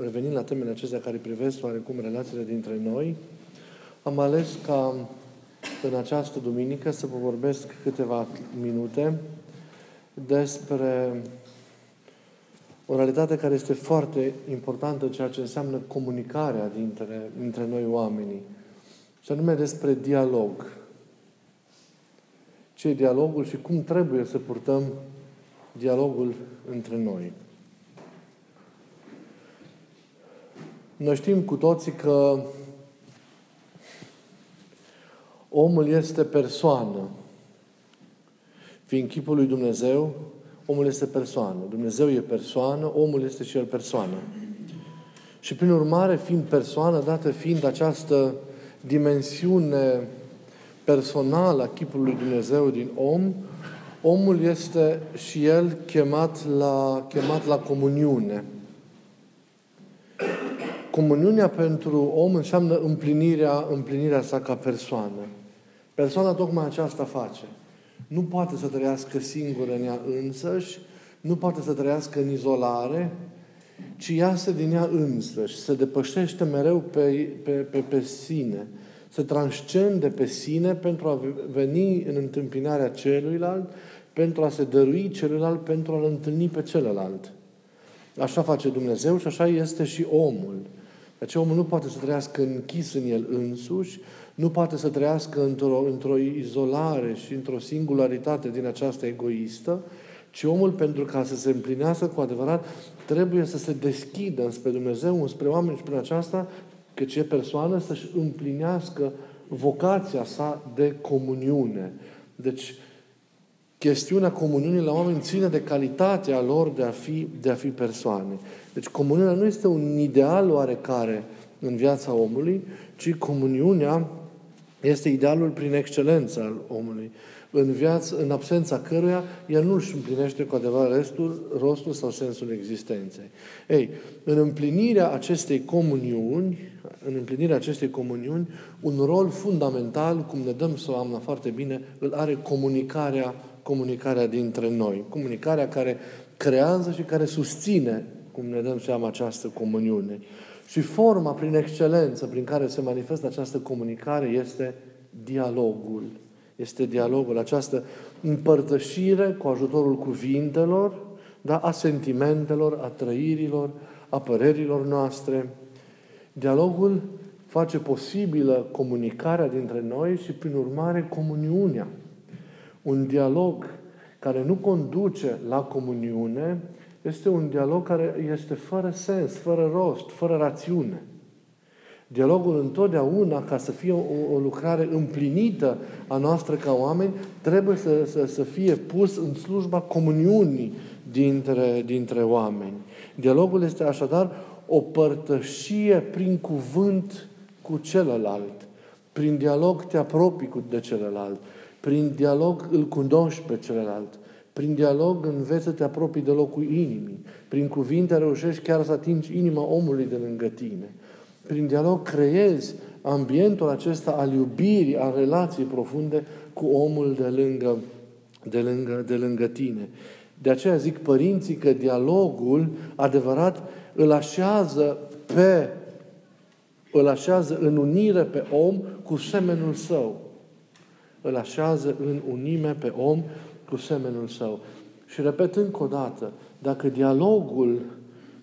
Revenind la temele acestea care privesc oarecum relațiile dintre noi, am ales ca în această duminică să vă vorbesc câteva minute despre o realitate care este foarte importantă, ceea ce înseamnă comunicarea dintre noi oamenii. Și anume despre dialog. Ce e dialogul și cum trebuie să purtăm dialogul între noi. Noi știm cu toții că omul este persoană. Fiind chipul lui Dumnezeu, omul este persoană. Dumnezeu e persoană, omul este și el persoană. Și prin urmare, fiind persoană, dată fiind această dimensiune personală a chipului lui Dumnezeu din om, omul este și el chemat la comuniune. Comuniunea pentru om înseamnă împlinirea sa ca persoană. Persoana tocmai aceasta face. Nu poate să trăiască singură în ea însăși, nu poate să trăiască în izolare, ci iasă din ea însăși, se depășește mereu pe sine, se transcende pe sine pentru a veni în întâmpinarea celuilalt, pentru a se dărui celuilalt, pentru a-l întâlni pe celălalt. Așa face Dumnezeu și așa este și omul. Deci omul nu poate să trăiască închis în el însuși, nu poate să trăiască într-o izolare și într-o singularitate din aceasta egoistă, ci omul, pentru ca să se împlinească cu adevărat, trebuie să se deschidă înspre Dumnezeu, înspre oameni și prin aceasta, căci e persoană, să-și împlinească vocația sa de comuniune. Deci, chestiunea comuniunii la oameni ține de calitatea lor de a fi persoane. Deci comuniunea nu este un ideal oarecare în viața omului, ci comuniunea este idealul prin excelență al omului, în absența căruia el nu își împlinește cu adevărat rostul sau sensul existenței. Ei, în împlinirea acestei comuniuni, un rol fundamental, cum ne dăm seama foarte bine, îl are comunicarea dintre noi. Comunicarea care creează și care susține, cum ne dăm seama, această comuniune. Și forma prin excelență prin care se manifestă această comunicare este dialogul. Este dialogul, această împărtășire cu ajutorul cuvintelor, dar a sentimentelor, a trăirilor, a părerilor noastre. Dialogul face posibilă comunicarea dintre noi și, prin urmare, comuniunea. Un dialog care nu conduce la comuniune este un dialog care este fără sens, fără rost, fără rațiune. Dialogul întotdeauna, ca să fie o lucrare împlinită a noastră ca oameni, trebuie să fie pus în slujba comuniunii dintre oameni. Dialogul este așadar o părtășie prin cuvânt cu celălalt. Prin dialog te apropii de celălalt. Prin dialog îl cunoști pe celălalt. Prin dialog înveți să te apropii de locul inimii. Prin cuvinte reușești chiar să atingi inima omului de lângă tine. Prin dialog creezi ambientul acesta al iubirii, al relației profunde cu omul de lângă tine. De aceea zic părinții că dialogul adevărat îl așează în unire pe om cu semenul său. Îl așează în unime pe om cu semenul său. Și repet încă o dată, dacă dialogul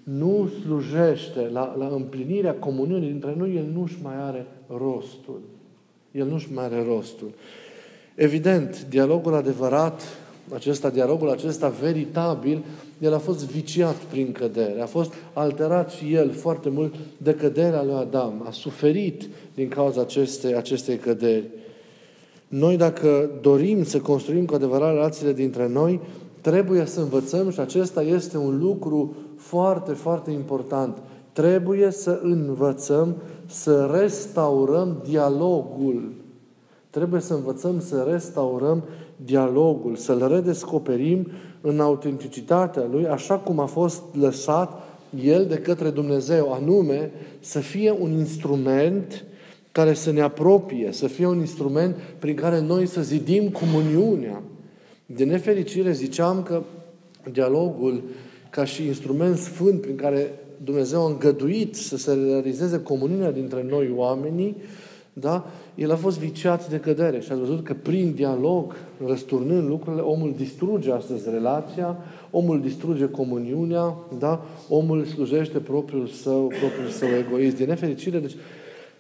nu slujește la împlinirea comuniunii dintre noi, el nu-și mai are rostul. El nu-și mai are rostul. Evident, dialogul adevărat, dialogul acesta veritabil, el a fost viciat prin cădere. A fost alterat și el foarte mult de căderea lui Adam. A suferit din cauza acestei căderi. Noi, dacă dorim să construim cu adevărat relațiile dintre noi, trebuie să învățăm, și acesta este un lucru foarte, foarte important. Trebuie să învățăm să restaurăm dialogul. Trebuie să învățăm să restaurăm dialogul, să-l redescoperim în autenticitatea lui, așa cum a fost lăsat el de către Dumnezeu, anume să fie un instrument care să ne apropie, să fie un instrument prin care noi să zidim comuniunea. De nefericire ziceam că dialogul, ca și instrument sfânt prin care Dumnezeu a îngăduit să se realizeze comuniunea dintre noi oamenii, da? El a fost viciat de cădere și ați văzut că prin dialog, răsturnând lucrurile, omul distruge astăzi relația, omul distruge comuniunea, da? Omul slujește propriul său egoism. Din nefericire, deci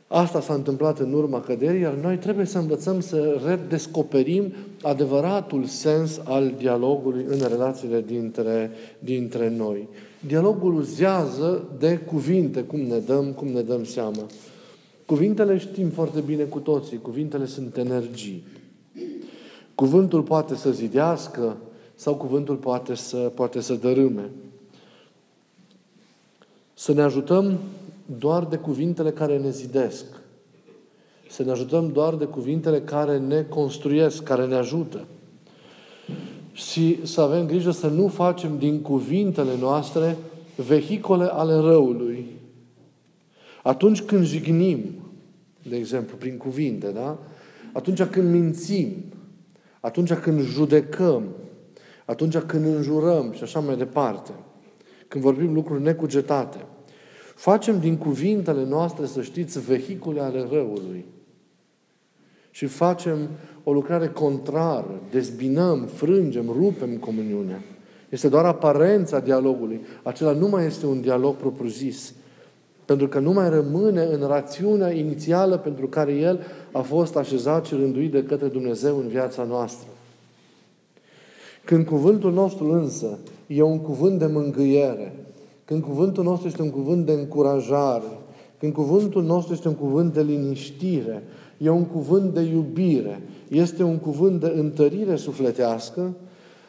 asta s-a întâmplat în urma căderii, iar noi trebuie să învățăm să redescoperim adevăratul sens al dialogului în relațiile dintre noi. Dialogul uzează de cuvinte, cum ne dăm seama. Cuvintele știm foarte bine cu toții. Cuvintele sunt energii. Cuvântul poate să zidească sau cuvântul poate să dărâme. Să ne ajutăm doar de cuvintele care ne zidesc. Să ne ajutăm doar de cuvintele care ne construiesc, care ne ajută. Și să avem grijă să nu facem din cuvintele noastre vehicole ale răului. Atunci când jignim, de exemplu, prin cuvinte, da? Atunci când mințim, atunci când judecăm, atunci când înjurăm și așa mai departe, când vorbim lucruri necugetate, facem din cuvintele noastre, să știți, vehicule ale răului. Și facem o lucrare contrară, dezbinăm, frângem, rupem comuniunea. Este doar aparența dialogului. Acela nu mai este un dialog propriu-zis. Pentru că nu mai rămâne în rațiunea inițială pentru care el a fost așezat și rânduit de către Dumnezeu în viața noastră. Când cuvântul nostru însă e un cuvânt de mângâiere, când cuvântul nostru este un cuvânt de încurajare, când cuvântul nostru este un cuvânt de liniștire, e un cuvânt de iubire, este un cuvânt de întărire sufletească,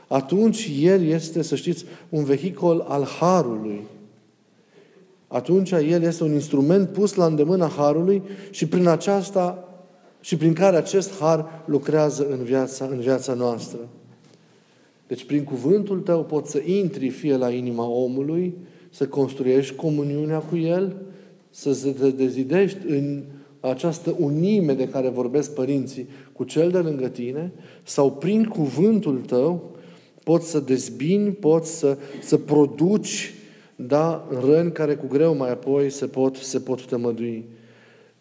atunci el este, să știți, un vehicol al harului. Atunci el este un instrument pus la îndemâna harului și prin care acest har lucrează în viața noastră. Deci prin cuvântul tău poți să intri fie la inima omului, să construiești comuniunea cu el, să te dezidești în această unime de care vorbesc părinții cu cel de lângă tine, sau prin cuvântul tău poți să dezbini, poți să produci, da, răni care cu greu mai apoi se pot tămădui.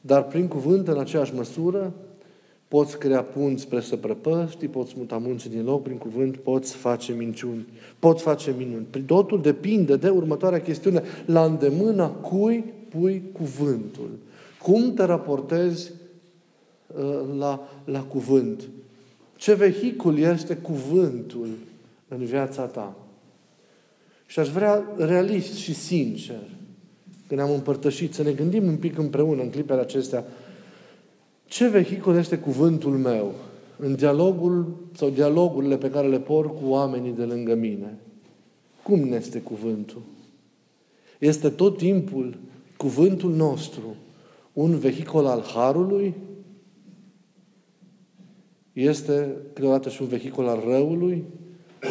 Dar prin cuvânt, în aceeași măsură, poți crea punți spre prăpăstii, poți muta munții din loc, prin cuvânt poți face minciuni, poți face minuni. Totul depinde de următoarea chestiune. La îndemâna cui pui cuvântul? Cum te raportezi la cuvânt? Ce vehicul este cuvântul în viața ta? Și aș vrea, realist și sincer, când am împărtășit, să ne gândim un pic împreună în clipele acestea, ce vehicul este cuvântul meu în dialogul sau dialogurile pe care le por cu oamenii de lângă mine? Cum este cuvântul? Este tot timpul cuvântul nostru un vehicol al harului? Este câteodată și un vehicol al răului?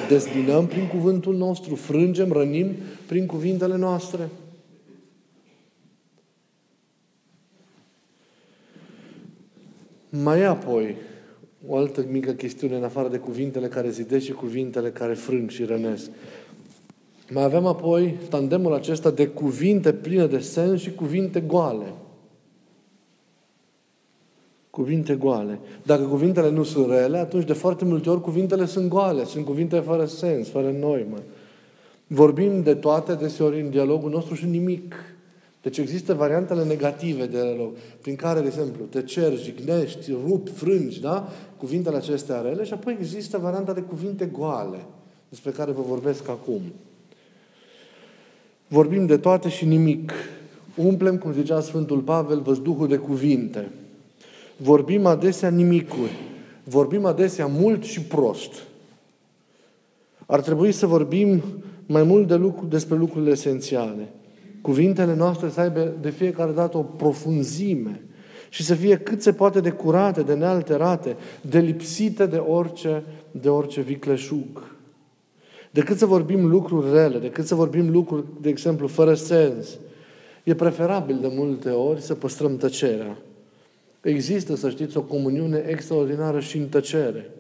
Dezbinăm prin cuvântul nostru, frângem, rănim prin cuvintele noastre. Mai apoi, o altă mică chestiune în afară de cuvintele care zidesc și cuvintele care frâng și rănesc. Mai avem apoi tandemul acesta de cuvinte pline de sens și cuvinte goale. Cuvinte goale. Dacă cuvintele nu sunt rele, atunci de foarte multe ori cuvintele sunt goale, sunt cuvinte fără sens, fără noimă. Vorbim de toate deseori în dialogul nostru și nimic. Deci există variantele negative de dialog, prin care, de exemplu, te ceri, jignești, rupi, frângi, da? Cuvintele acestea rele, și apoi există varianta de cuvinte goale, despre care vă vorbesc acum. Vorbim de toate și nimic. Umplem, cum zicea Sfântul Pavel, văzduhul de cuvinte. Vorbim adesea nimicuri. Vorbim adesea mult și prost. Ar trebui să vorbim mai mult despre lucrurile esențiale. Cuvintele noastre să aibă de fiecare dată o profunzime și să fie cât se poate de curate, de nealterate, de lipsite de orice vicleșug. Decât să vorbim lucruri rele, decât să vorbim lucruri, de exemplu, fără sens, e preferabil de multe ori să păstrăm tăcerea. Există, să știți, o comuniune extraordinară și în tăcere.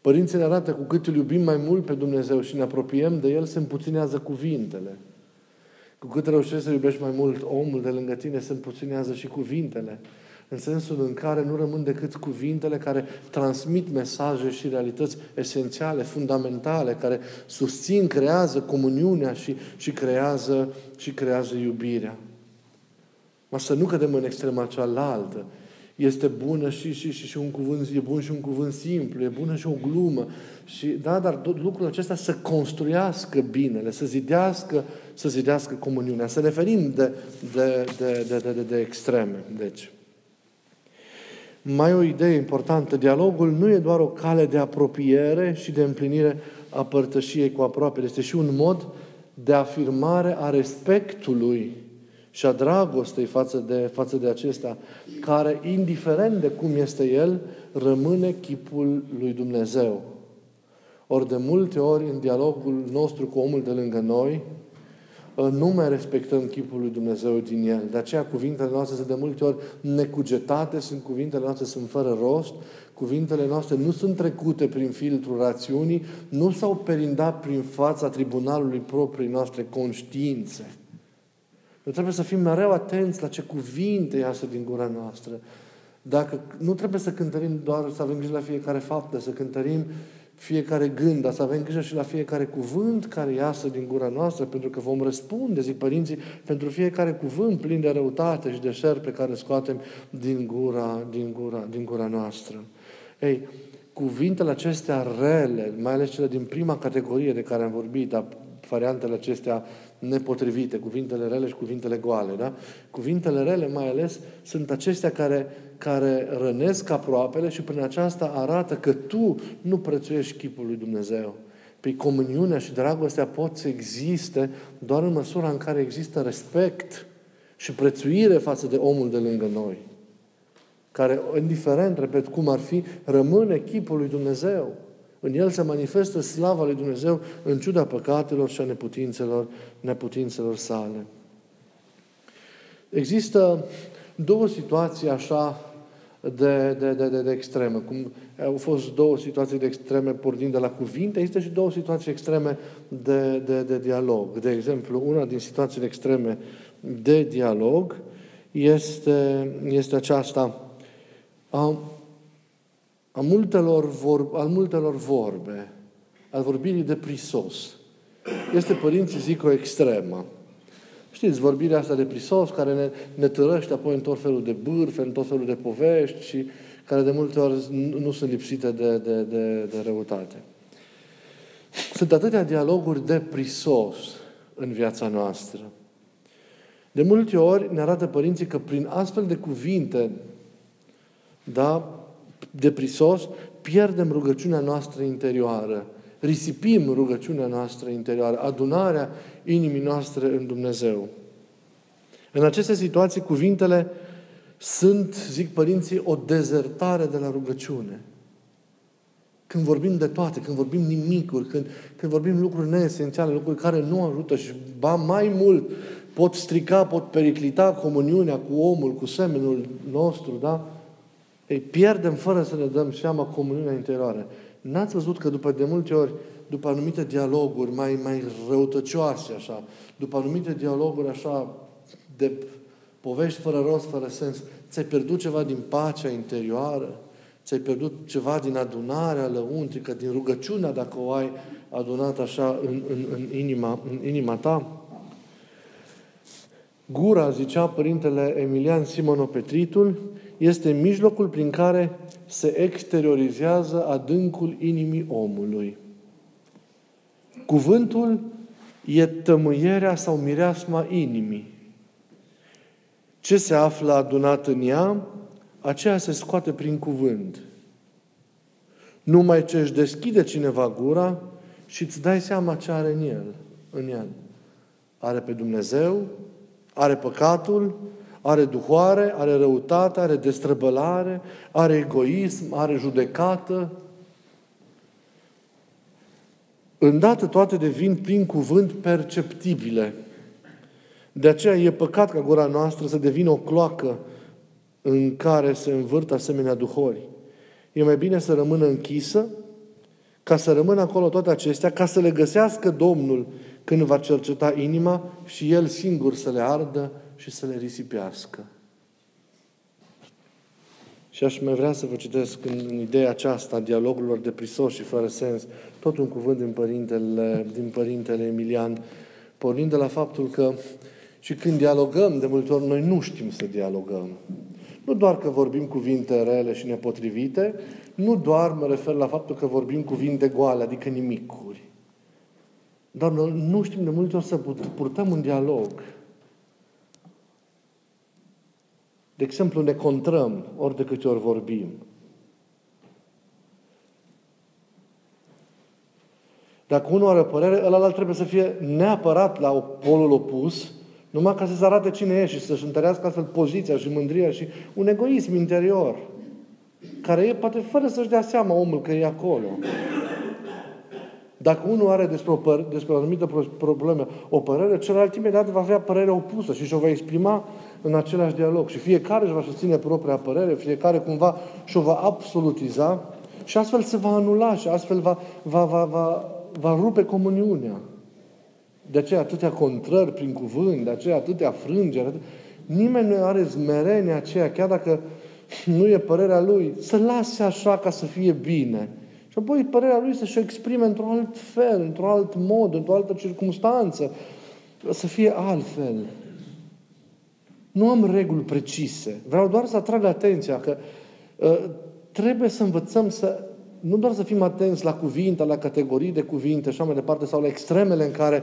Părinții ne arată cu cât îl iubim mai mult pe Dumnezeu și ne apropiem de El, se împuținează cuvintele. Cu cât reușești să iubești mai mult omul de lângă tine, se împuținează și cuvintele. În sensul în care nu rămân decât cuvintele care transmit mesaje și realități esențiale, fundamentale, care susțin, creează comuniunea și creează iubirea. Dar să nu cădem în extrema cealaltă. Este bună și un cuvânt, e bun și un cuvânt simplu, e bună și o glumă. Și, da, dar lucrul acesta să construiască binele, să zidească comuniunea, să ne ferim de extreme. Deci, mai o idee importantă. Dialogul nu e doar o cale de apropiere și de împlinire a părtășiei cu aproapele. Este și un mod de afirmare a respectului și a dragostei față de acesta, care, indiferent de cum este el, rămâne chipul lui Dumnezeu. Ori de multe ori, în dialogul nostru cu omul de lângă noi, nu mai respectăm chipul lui Dumnezeu din el. De aceea cuvintele noastre sunt de multe ori necugetate, cuvintele noastre sunt fără rost, cuvintele noastre nu sunt trecute prin filtrul rațiunii, nu s-au perindat prin fața tribunalului proprii noastre conștiințe. Noi trebuie să fim mereu atenți la ce cuvinte iasă din gura noastră. Dacă nu trebuie să cântărim doar, să avem grijă la fiecare faptă, să cântărim fiecare gând, dar să avem grijă și la fiecare cuvânt care iasă din gura noastră, pentru că vom răspunde, zic părinții, pentru fiecare cuvânt plin de răutate și de șerpe care scoatem din gura noastră. Ei, cuvintele acestea rele, mai ales cele din prima categorie de care am vorbit, dar variantele acestea nepotrivite, cuvintele rele și cuvintele goale, da? Cuvintele rele, mai ales, sunt acestea care rănesc aproapele și prin aceasta arată că tu nu prețuiești chipul lui Dumnezeu. Păi comuniunea și dragostea pot să existe doar în măsura în care există respect și prețuire față de omul de lângă noi, care, indiferent, repet, cum ar fi, rămâne chipul lui Dumnezeu. În el se manifestă slava lui Dumnezeu în ciuda păcatelor și a neputințelor sale. Există două situații așa de extreme. Cum au fost două situații de extreme pornind de la cuvinte, există și două situații extreme de dialog. De exemplu, una din situațiile extreme de dialog este aceasta al multelor vorbe, al vorbirii de prisos. Este, părinții zic, o extremă. Știți, vorbirea asta de prisos, care ne târăște apoi în tot felul de bârfe, în tot felul de povești și care de multe ori nu sunt lipsite de răutate. Sunt atâtea dialoguri de prisos în viața noastră. De multe ori ne arată părinții că prin astfel de cuvinte, da, de prisos, pierdem rugăciunea noastră interioară. Risipim rugăciunea noastră interioară, adunarea inimii noastre în Dumnezeu. În aceste situații, cuvintele sunt, zic părinții, o dezertare de la rugăciune. Când vorbim de toate, când vorbim nimicuri, când vorbim lucruri neesențiale, lucruri care nu ajută și, ba mai mult, pot strica, pot periclita comuniunea cu omul, cu semenul nostru, da? Ei, pierdem fără să ne dăm seama comuniunea interioară. N-ați văzut că de multe ori, după anumite dialoguri mai răutăcioase, așa, după anumite dialoguri așa de povești fără rost, fără sens, ți-ai pierdut ceva din pacea interioară? Ți-ai pierdut ceva din adunarea lăuntrică, din rugăciunea, dacă o ai adunat așa în inima ta? Gura, zicea părintele Emilian Simonopetritul, este mijlocul prin care se exteriorizează adâncul inimii omului. Cuvântul e tămâierea sau mireasma inimii. Ce se află adunat în ea, aceea se scoate prin cuvânt. Numai ce își deschide cineva gura și îți dai seama ce are în el. Are pe Dumnezeu, are păcatul, are duhoare, are răutate, are destrăbălare, are egoism, are judecată. Îndată toate devin prin cuvânt perceptibile. De aceea e păcat ca gura noastră să devină o cloacă în care se învârt asemenea duhori. E mai bine să rămână închisă, ca să rămână acolo toate acestea, ca să le găsească Domnul când va cerceta inima și El singur să le ardă și să le risipească. Și aș mai vrea să vă citesc în ideea aceasta a dialogurilor de prisos și fără sens, tot un cuvânt din Părintele Emilian, pornind de la faptul că și când dialogăm, de multe ori noi nu știm să dialogăm. Nu doar că vorbim cuvinte rele și nepotrivite, nu doar mă refer la faptul că vorbim cuvinte goale, adică nimicuri. Dar noi nu știm de multe ori să purtăm un dialog. De exemplu, ne contrăm ori de câte ori vorbim. Dacă unul are o părere, ălalt trebuie să fie neapărat la polul opus, numai ca să-ți arate cine e și să-și întărească astfel poziția și mândria și un egoism interior, care e poate fără să-și dea seama omul că e acolo. Dacă unul are despre o anumită problemă o părere, celălalt imediat va avea părere opusă și o va exprima în același dialog. Și fiecare își va susține propria părere, fiecare cumva și-o va absolutiza și astfel se va anula și astfel va rupe comuniunea. De aceea atâtea contrari prin cuvânt, de aceea atâtea frângeri. Nimeni nu are smerenia aceea, chiar dacă nu e părerea lui, să lase așa ca să fie bine. Și apoi părerea lui să-și exprime într-un alt fel, într-un alt mod, într-o altă circumstanță, să fie altfel. Nu am reguli precise. Vreau doar să atrag atenția că trebuie să învățăm să nu doar să fim atenți la cuvinte, la categorii de cuvinte și așa mai departe, sau la extremele în care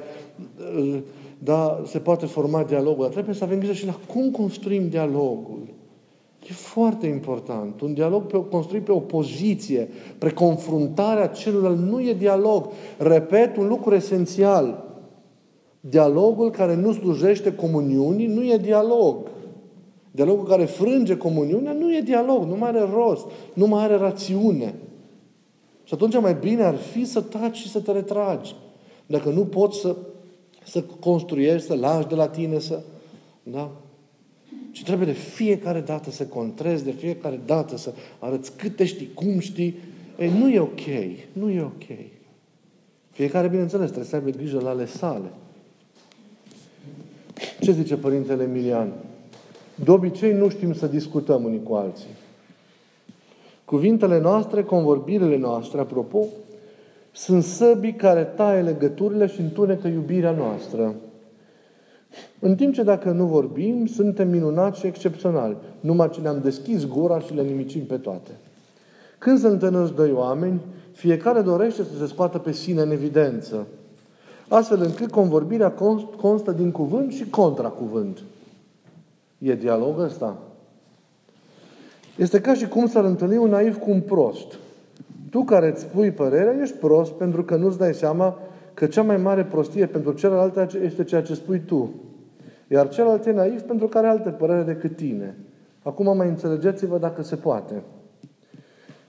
se poate forma dialogul, dar trebuie să avem grijă și la cum construim dialogul. E foarte important. Un dialog construit pe opoziție, preconfruntarea celuilalt, nu e dialog. Repet, un lucru esențial. Dialogul care nu slujește comuniunii nu e dialog. Dialogul care frânge comuniunea nu e dialog, nu mai are rost, nu mai are rațiune. Și atunci mai bine ar fi să taci și să te retragi. Dacă nu poți să construiești, să lași de la tine, da? Și trebuie de fiecare dată să contrezi, de fiecare dată să arăți câte știi, cum știi. Ei, nu e ok. Nu e ok. Fiecare, bineînțeles, trebuie să aibă grijă la ale sale. Ce zice Părintele Emilian? De obicei nu știm să discutăm unii cu alții. Cuvintele noastre, convorbirile noastre, apropo, sunt săbii care taie legăturile și întunecă iubirea noastră. În timp ce dacă nu vorbim, suntem minunați și excepționali. Numai ce ne-am deschis gura și le nimicim pe toate. Când se întâlnesc doi oameni, fiecare dorește să se scoată pe sine în evidență. Astfel încât convorbirea constă din cuvânt și contracuvânt. E dialog ăsta? Este ca și cum s-ar întâlni un naiv cu un prost. Tu care îți spui părerea, ești prost pentru că nu-ți dai seama că cea mai mare prostie pentru celălalt este ceea ce spui tu. Iar celălalt e naiv pentru că are alte părere decât tine. Acum mai înțelegeți-vă dacă se poate.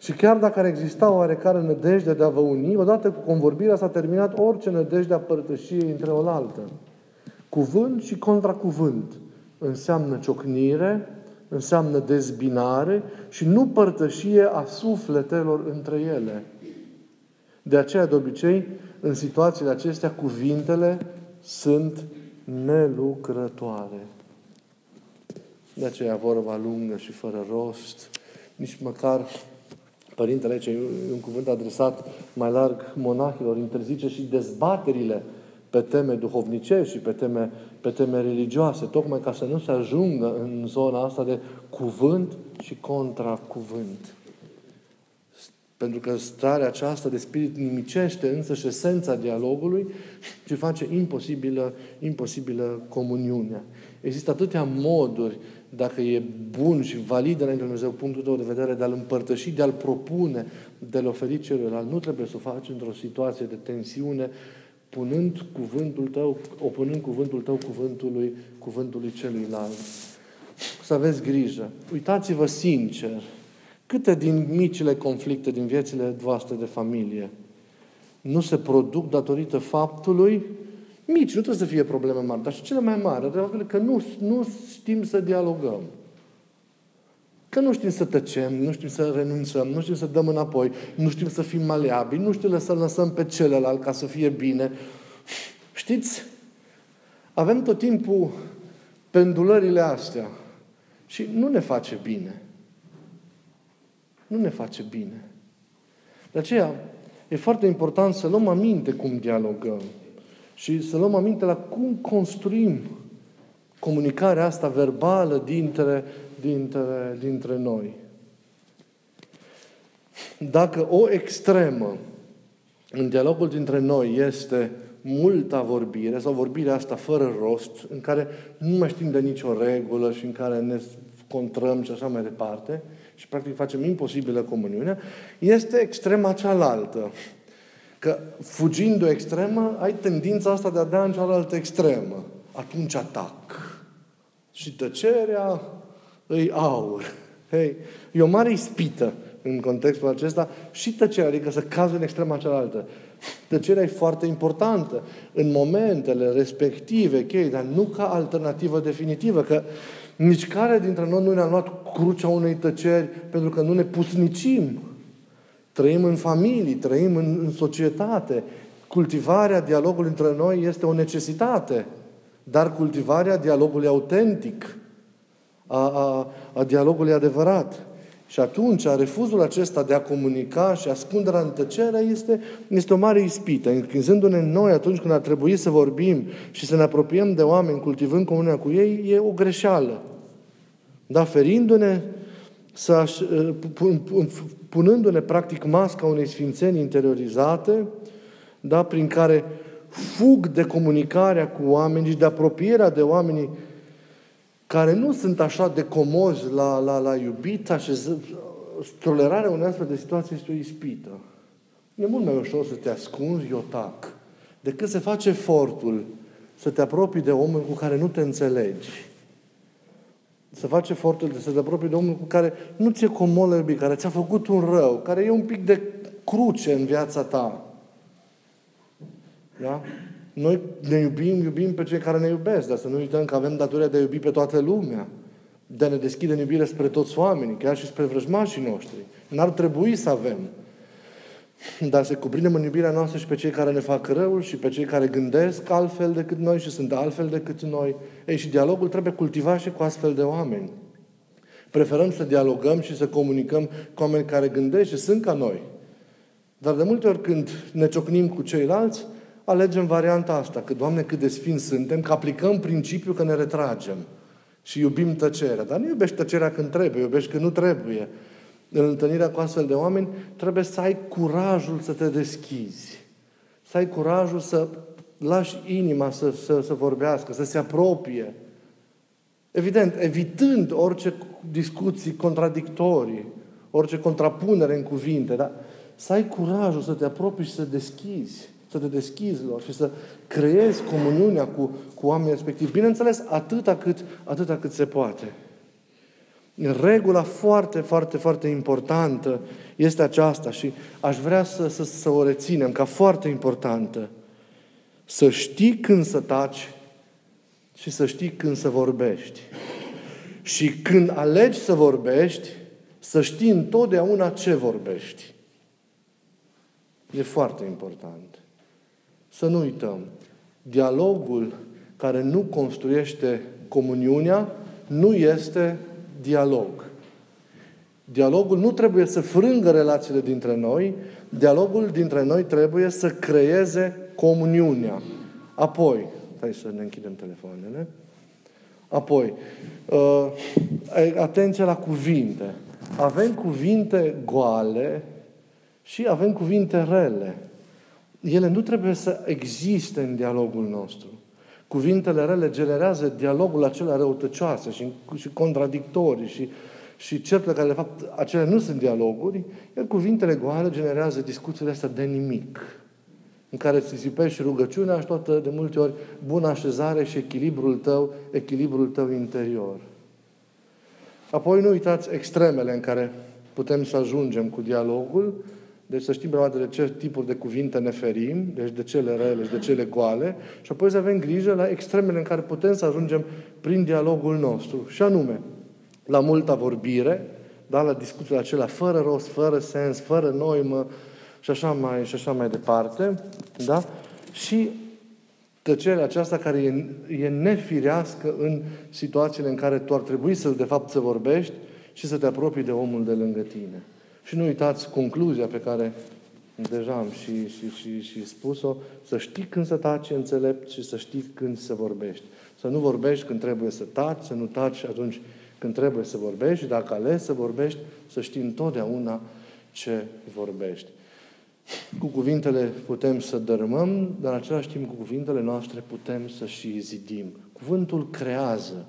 Și chiar dacă ar exista oarecare nădejde de a vă uni, odată cu convorbirea s-a terminat orice nădejde a părtășiei între oaltă. Cuvânt și contracuvânt înseamnă ciocnire, înseamnă dezbinare și nu părtășie a sufletelor între ele. De aceea, de obicei, în situațiile acestea, cuvintele sunt nelucrătoare. De aceea vorba lungă și fără rost, nici măcar Părintele aici, un cuvânt adresat mai larg monahilor, interzice și dezbaterile pe teme duhovnicești și pe teme religioase, tocmai ca să nu se ajungă în zona asta de cuvânt și contracuvânt. Pentru că starea aceasta de spirit nimicește însăși esența dialogului și face imposibilă comuniunea. Există atâtea moduri, dacă e bun și valid înainte de Dumnezeu punctul tău de vedere, de a-l împărtăși, de a-l propune, de a-l oferi celuilalt. Nu trebuie să o faci într-o situație de tensiune, opunând cuvântul tău cuvântului celuilalt. Să aveți grijă. Uitați-vă sincer. Câte din micile conflicte din viețile voastre de familie nu se produc datorită faptului mici, nu trebuie să fie probleme mari, dar și cele mai mari, că nu știm să dialogăm. Că nu știm să tăcem, nu știm să renunțăm, nu știm să dăm înapoi, nu știm să fim maleabili, nu știm să lăsăm pe celălalt ca să fie bine. Știți, avem tot timpul pendulările astea și nu ne face bine. Nu ne face bine. De aceea, e foarte important să luăm aminte cum dialogăm și să luăm aminte la cum construim comunicarea asta verbală dintre noi. Dacă o extremă în dialogul dintre noi este multă vorbire sau vorbirea asta fără rost, în care nu mai știm de nicio regulă și în care ne contrăm și așa mai departe și practic facem imposibilă comuniunea, este extrema cealaltă. Că fugind de o extremă, ai tendința asta de a da în cealaltă extremă. Atunci atac. Și tăcerea îi aur. Hei, e o mare ispită în contextul acesta și tăcerea, adică să cazi în extrema cealaltă. Tăcerea e foarte importantă în momentele respective, cheie, dar nu ca alternativă definitivă, că nici care dintre noi nu ne-a luat crucea unei tăceri pentru că nu ne pusnicim. Trăim în familii, trăim în societate. Cultivarea dialogului între noi este o necesitate, dar cultivarea dialogului autentic, a dialogului adevărat. Și atunci, refuzul acesta de a comunica și ascunderea în tăcere este o mare ispită. Închinzându-ne noi atunci când ar trebui să vorbim și să ne apropiem de oameni cultivând comunia cu ei, e o greșeală. Dar ferindu-ne, punându-ne practic masca unei sfințenii interiorizate, da, prin care fug de comunicarea cu oamenii și de apropierea de oamenii care nu sunt așa de comozi la iubița și tolerarea unei astfel de situații este o ispită. E mult mai ușor să te ascunzi, eu tac, decât să faci efortul să te apropii de omul cu care nu te înțelegi. Să faci efortul de să te apropii de omul cu care nu ți-e comod iubit, care ți-a făcut un rău, care e un pic de cruce în viața ta. Da? Noi ne iubim pe cei care ne iubesc, dar să nu uităm că avem datoria de a iubi pe toată lumea, de a ne deschide în iubire spre toți oamenii, chiar și spre vrăjmașii noștri. N-ar trebui să avem. Dar să cuprindem în iubirea noastră și pe cei care ne fac răul și pe cei care gândesc altfel decât noi și sunt altfel decât noi. Ei, și dialogul trebuie cultivat și cu astfel de oameni. Preferăm să dialogăm și să comunicăm cu oameni care gândesc și sunt ca noi. Dar de multe ori când ne ciocnim cu ceilalți, alegem varianta asta, că, Doamne, cât de sfinți suntem, că aplicăm principiul că ne retragem și iubim tăcerea. Dar nu iubești tăcerea când trebuie, iubești când nu trebuie. În întâlnirea cu astfel de oameni trebuie să ai curajul să te deschizi. Să ai curajul să lași inima să vorbească, să se apropie. Evident, evitând orice discuții contradictorii, orice contrapunere în cuvinte, dar să ai curajul să te apropii și să te deschizi lor și să creezi comuniunea cu oamenii respectivi. Bineînțeles, atâta cât se poate. Regula foarte, foarte, foarte importantă este aceasta și aș vrea să o reținem ca foarte importantă. Să știi când să taci și să știi când să vorbești. Și când alegi să vorbești, să știi întotdeauna ce vorbești. E foarte important. Să nu uităm. Dialogul care nu construiește comuniunea nu este dialog. Dialogul nu trebuie să frângă relațiile dintre noi. Dialogul dintre noi trebuie să creeze comuniunea. Apoi, hai să ne închidem telefoanele. Apoi, atenție la cuvinte. Avem cuvinte goale și avem cuvinte rele. Ele nu trebuie să existe în dialogul nostru. Cuvintele rele generează dialogul acela răutăcioase și contradictorii și certurile care, de fapt, acele nu sunt dialoguri, iar cuvintele goale generează discuțiile astea de nimic, în care îți risipești rugăciunea și toată, de multe ori, bună așezare și echilibrul tău interior. Apoi nu uitați extremele în care putem să ajungem cu dialogul. Deci să știm de ce tipuri de cuvinte ne ferim, deci de cele rele și de cele goale, și apoi să avem grijă la extremele în care putem să ajungem prin dialogul nostru. Și anume, la multă vorbire, da, la discuțiile acelea fără rost, fără sens, fără noimă și așa mai departe. Da? Și Tăcerea aceasta care e nefirească în situațiile în care tu ar trebui să, de fapt, să vorbești și să te apropii de omul de lângă tine. Și nu uitați concluzia pe care deja am și spus-o, să știi când să taci înțelept și să știi când să vorbești. Să nu vorbești când trebuie să taci, să nu taci atunci când trebuie să vorbești. Dacă alegi să vorbești, să știi întotdeauna ce vorbești. Cu cuvintele putem să dărâmăm, dar în același timp cu cuvintele noastre putem să și zidim. Cuvântul creează.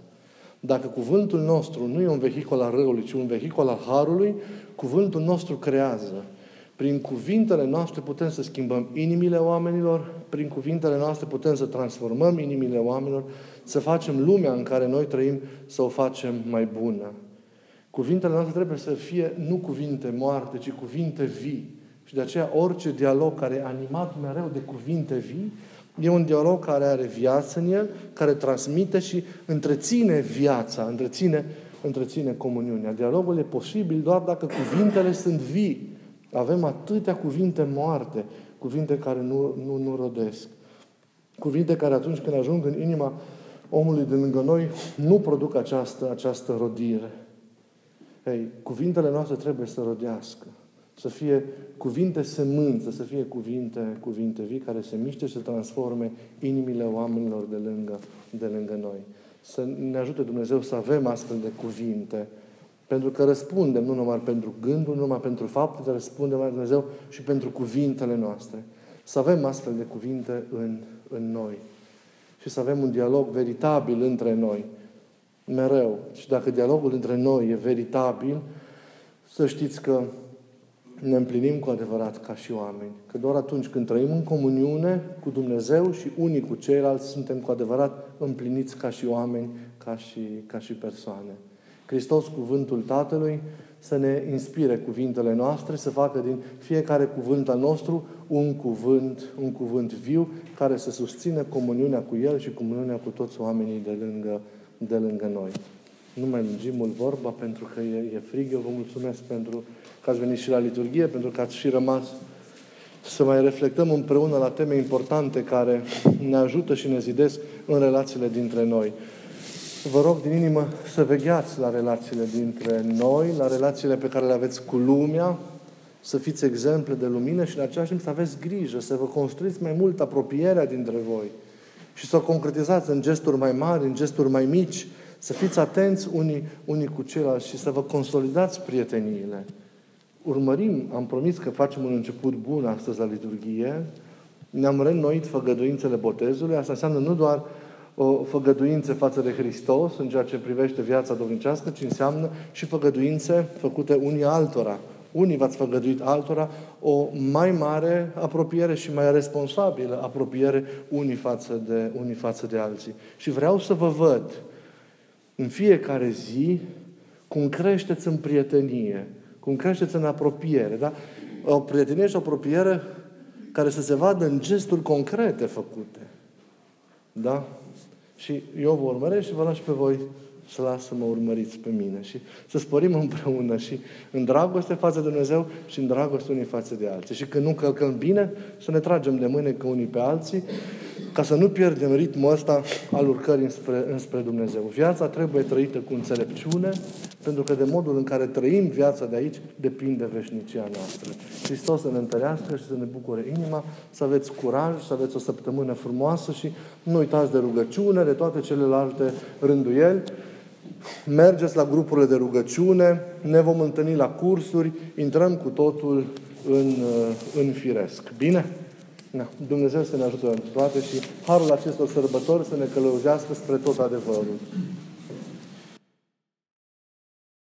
Dacă cuvântul nostru nu e un vehicul al răului, ci un vehicul al harului, cuvântul nostru creează. Prin cuvintele noastre putem să schimbăm inimile oamenilor, prin cuvintele noastre putem să transformăm inimile oamenilor, să facem lumea în care noi trăim, să o facem mai bună. Cuvintele noastre trebuie să fie nu cuvinte moarte, ci cuvinte vii. Și de aceea orice dialog care e animat mereu de cuvinte vii, e un dialog care are viață în el, care transmite și întreține viața, întreține comuniunea. Dialogul e posibil doar dacă cuvintele sunt vii. Avem atâtea cuvinte moarte, cuvinte care nu rodesc. Cuvinte care atunci când ajung în inima omului de lângă noi, nu produc această rodire. Ei, cuvintele noastre trebuie să rodească. Să fie cuvinte sămânță, să fie cuvinte vii care se miște și se transforme inimile oamenilor de lângă noi. Să ne ajute Dumnezeu să avem astfel de cuvinte. Pentru că răspundem, nu numai pentru gândul, nu numai pentru fapte, dar răspundem la Dumnezeu și pentru cuvintele noastre. Să avem astfel de cuvinte în noi. Și să avem un dialog veritabil între noi. Mereu. Și dacă dialogul între noi e veritabil, să știți că ne împlinim cu adevărat ca și oameni. Că doar atunci când trăim în comuniune cu Dumnezeu și unii cu ceilalți, suntem cu adevărat împliniți ca și oameni, ca și persoane. Hristos, cuvântul Tatălui, să ne inspire cuvintele noastre, să facă din fiecare cuvânt al nostru un cuvânt viu, care să susțină comuniunea cu El și comuniunea cu toți oamenii de lângă noi. Nu mai lungim mult vorba, pentru că e frig. Eu vă mulțumesc pentru că ați venit și la liturghie, pentru că ați și rămas să mai reflectăm împreună la teme importante care ne ajută și ne zidesc în relațiile dintre noi. Vă rog din inimă să vegheați la relațiile dintre noi, la relațiile pe care le aveți cu lumea, să fiți exemple de lumină și în același timp să aveți grijă, să vă construiți mai mult apropierea dintre voi și să o concretizați în gesturi mai mari, în gesturi mai mici, să fiți atenți unii cu ceilalți și să vă consolidați prieteniile. Urmărim, am promis că facem un început bun astăzi la liturghie, ne-am reînnoit făgăduințele botezului, asta înseamnă nu doar o făgăduință față de Hristos în ceea ce privește viața domnicească, ci înseamnă și făgăduințe făcute unii altora. Unii v-ați făgăduit altora o mai mare apropiere și mai responsabilă apropiere unii față de alții. Și vreau să vă văd în fiecare zi cum creșteți în prietenie, cum creșteți în apropiere, da? O prietenie și o apropiere care să se vadă în gesturi concrete făcute. Da? Și eu vă urmăresc și vă las pe voi să las să mă urmăriți pe mine și să sporim împreună și în dragoste față de Dumnezeu și în dragoste unii față de alții. Și când nu călcăm bine, să ne tragem de mâine că unii pe alții, ca să nu pierdem ritmul ăsta al urcării înspre Dumnezeu. Viața trebuie trăită cu înțelepciune, pentru că de modul în care trăim viața de aici depinde veșnicia noastră. Hristos să ne întărească și să ne bucure inima, să aveți curaj, să aveți o săptămână frumoasă și nu uitați de rugăciune, de toate celelalte rânduieli. Mergeți la grupurile de rugăciune, ne vom întâlni la cursuri, intrăm cu totul în firesc. Bine? Da. Dumnezeu să ne ajute în toate și harul acestor sărbători să ne călăuzească spre tot adevărul.